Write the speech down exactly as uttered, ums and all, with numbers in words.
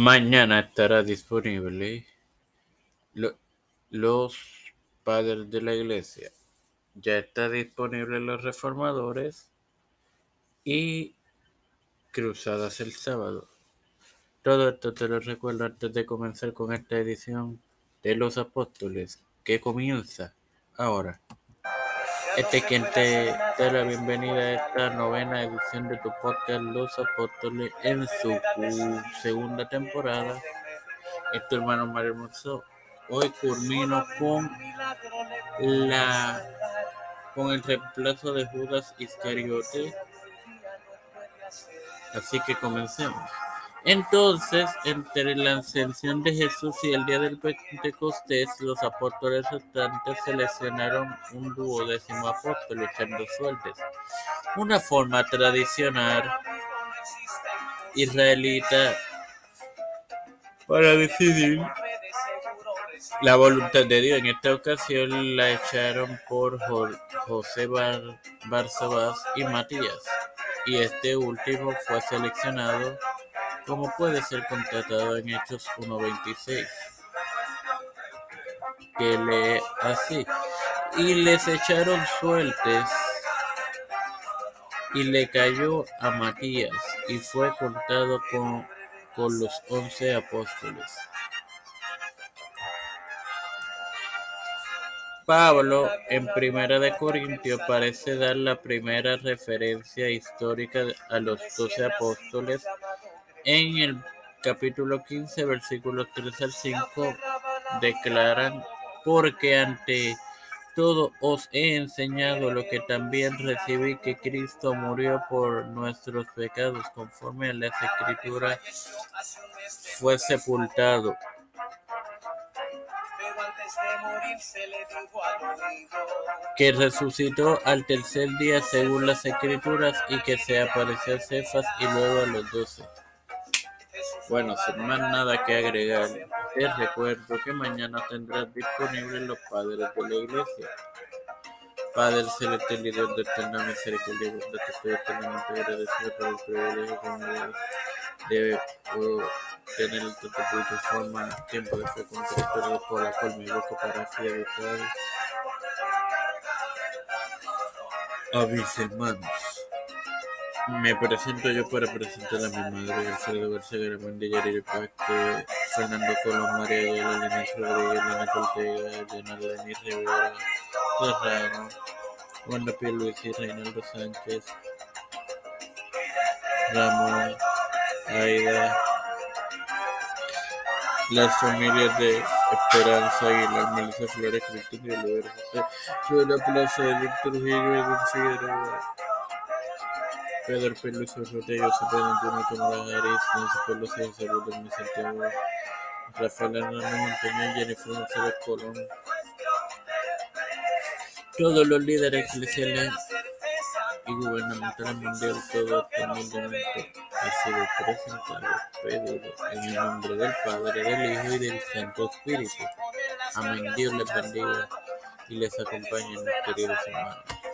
Mañana estará disponible lo, Los Padres de la Iglesia. Ya está disponible Los Reformadores y Cruzadas el sábado. Todo esto te lo recuerdo antes de comenzar con esta edición de Los Apóstoles, que comienza ahora. Este es quien te da la bienvenida a esta novena edición de tu podcast Los Apóstoles en su segunda temporada. Este hermano Mario Hermoso. Hoy culmino con la con el reemplazo de Judas Iscariote. Así que comencemos. Entonces, entre la ascensión de Jesús y el día del Pentecostés, los apóstoles restantes seleccionaron un duodécimo apóstol echando suertes. Una forma tradicional israelita para decidir la voluntad de Dios. En esta ocasión la echaron por José Bar- Barzabás y Matías, y este último fue seleccionado como puede ser contratado en Hechos uno veintiséis, que lee así: y les echaron suertes, y le cayó a Matías, y fue contado con, con los once apóstoles. Pablo, en Primera de Corintios, parece dar la primera referencia histórica a los doce apóstoles. En el capítulo quince, versículos tres al cinco, declaran: porque ante todo os he enseñado lo que también recibí, que Cristo murió por nuestros pecados, conforme a las Escrituras, fue sepultado. Que resucitó al tercer día según las Escrituras, y que se apareció a Cefas y luego a los doce. Bueno, sin más nada que agregar, te recuerdo que mañana tendrás disponibles Los Padres de la Iglesia. Padre celestial y Dios de eterna misericordia, te estoy eternamente agradecido por el privilegio que me das de tener en tu forma, tiempo de fe con Cristo, por la cual me evoco para ti habitual. A mis hermanos. Me presento yo para presentar a mi madre, Alfredo García Garamendi, Yariri Pazque, Fernando Colón, María Ayala, Elena Rodríguez, Elena Cortega, Leonardo Denis Rivera, Serrano, Wanda Pierluisi, Reinaldo Sánchez, Ramón, Aida, las familias de Esperanza Aguilar, Melissa Flores, Cristina y Oliver José, Suela Plaza, Víctor Giro, Edwin Figueroa, Pedro Pérez, Rodríguez, Pedro Antonio Tomás, Ariz, Nancy Pueblo, César Rodríguez, Santiago, Rafael Hernández Montañez, Jennifer González Colón. Todos los líderes eclesiales y gubernamentales mundiales, todos humildemente han sido presentados, pedidos en el nombre del Padre, del Hijo y del Santo Espíritu. Amén. Dios les bendiga y les acompañe, mis queridos hermanos.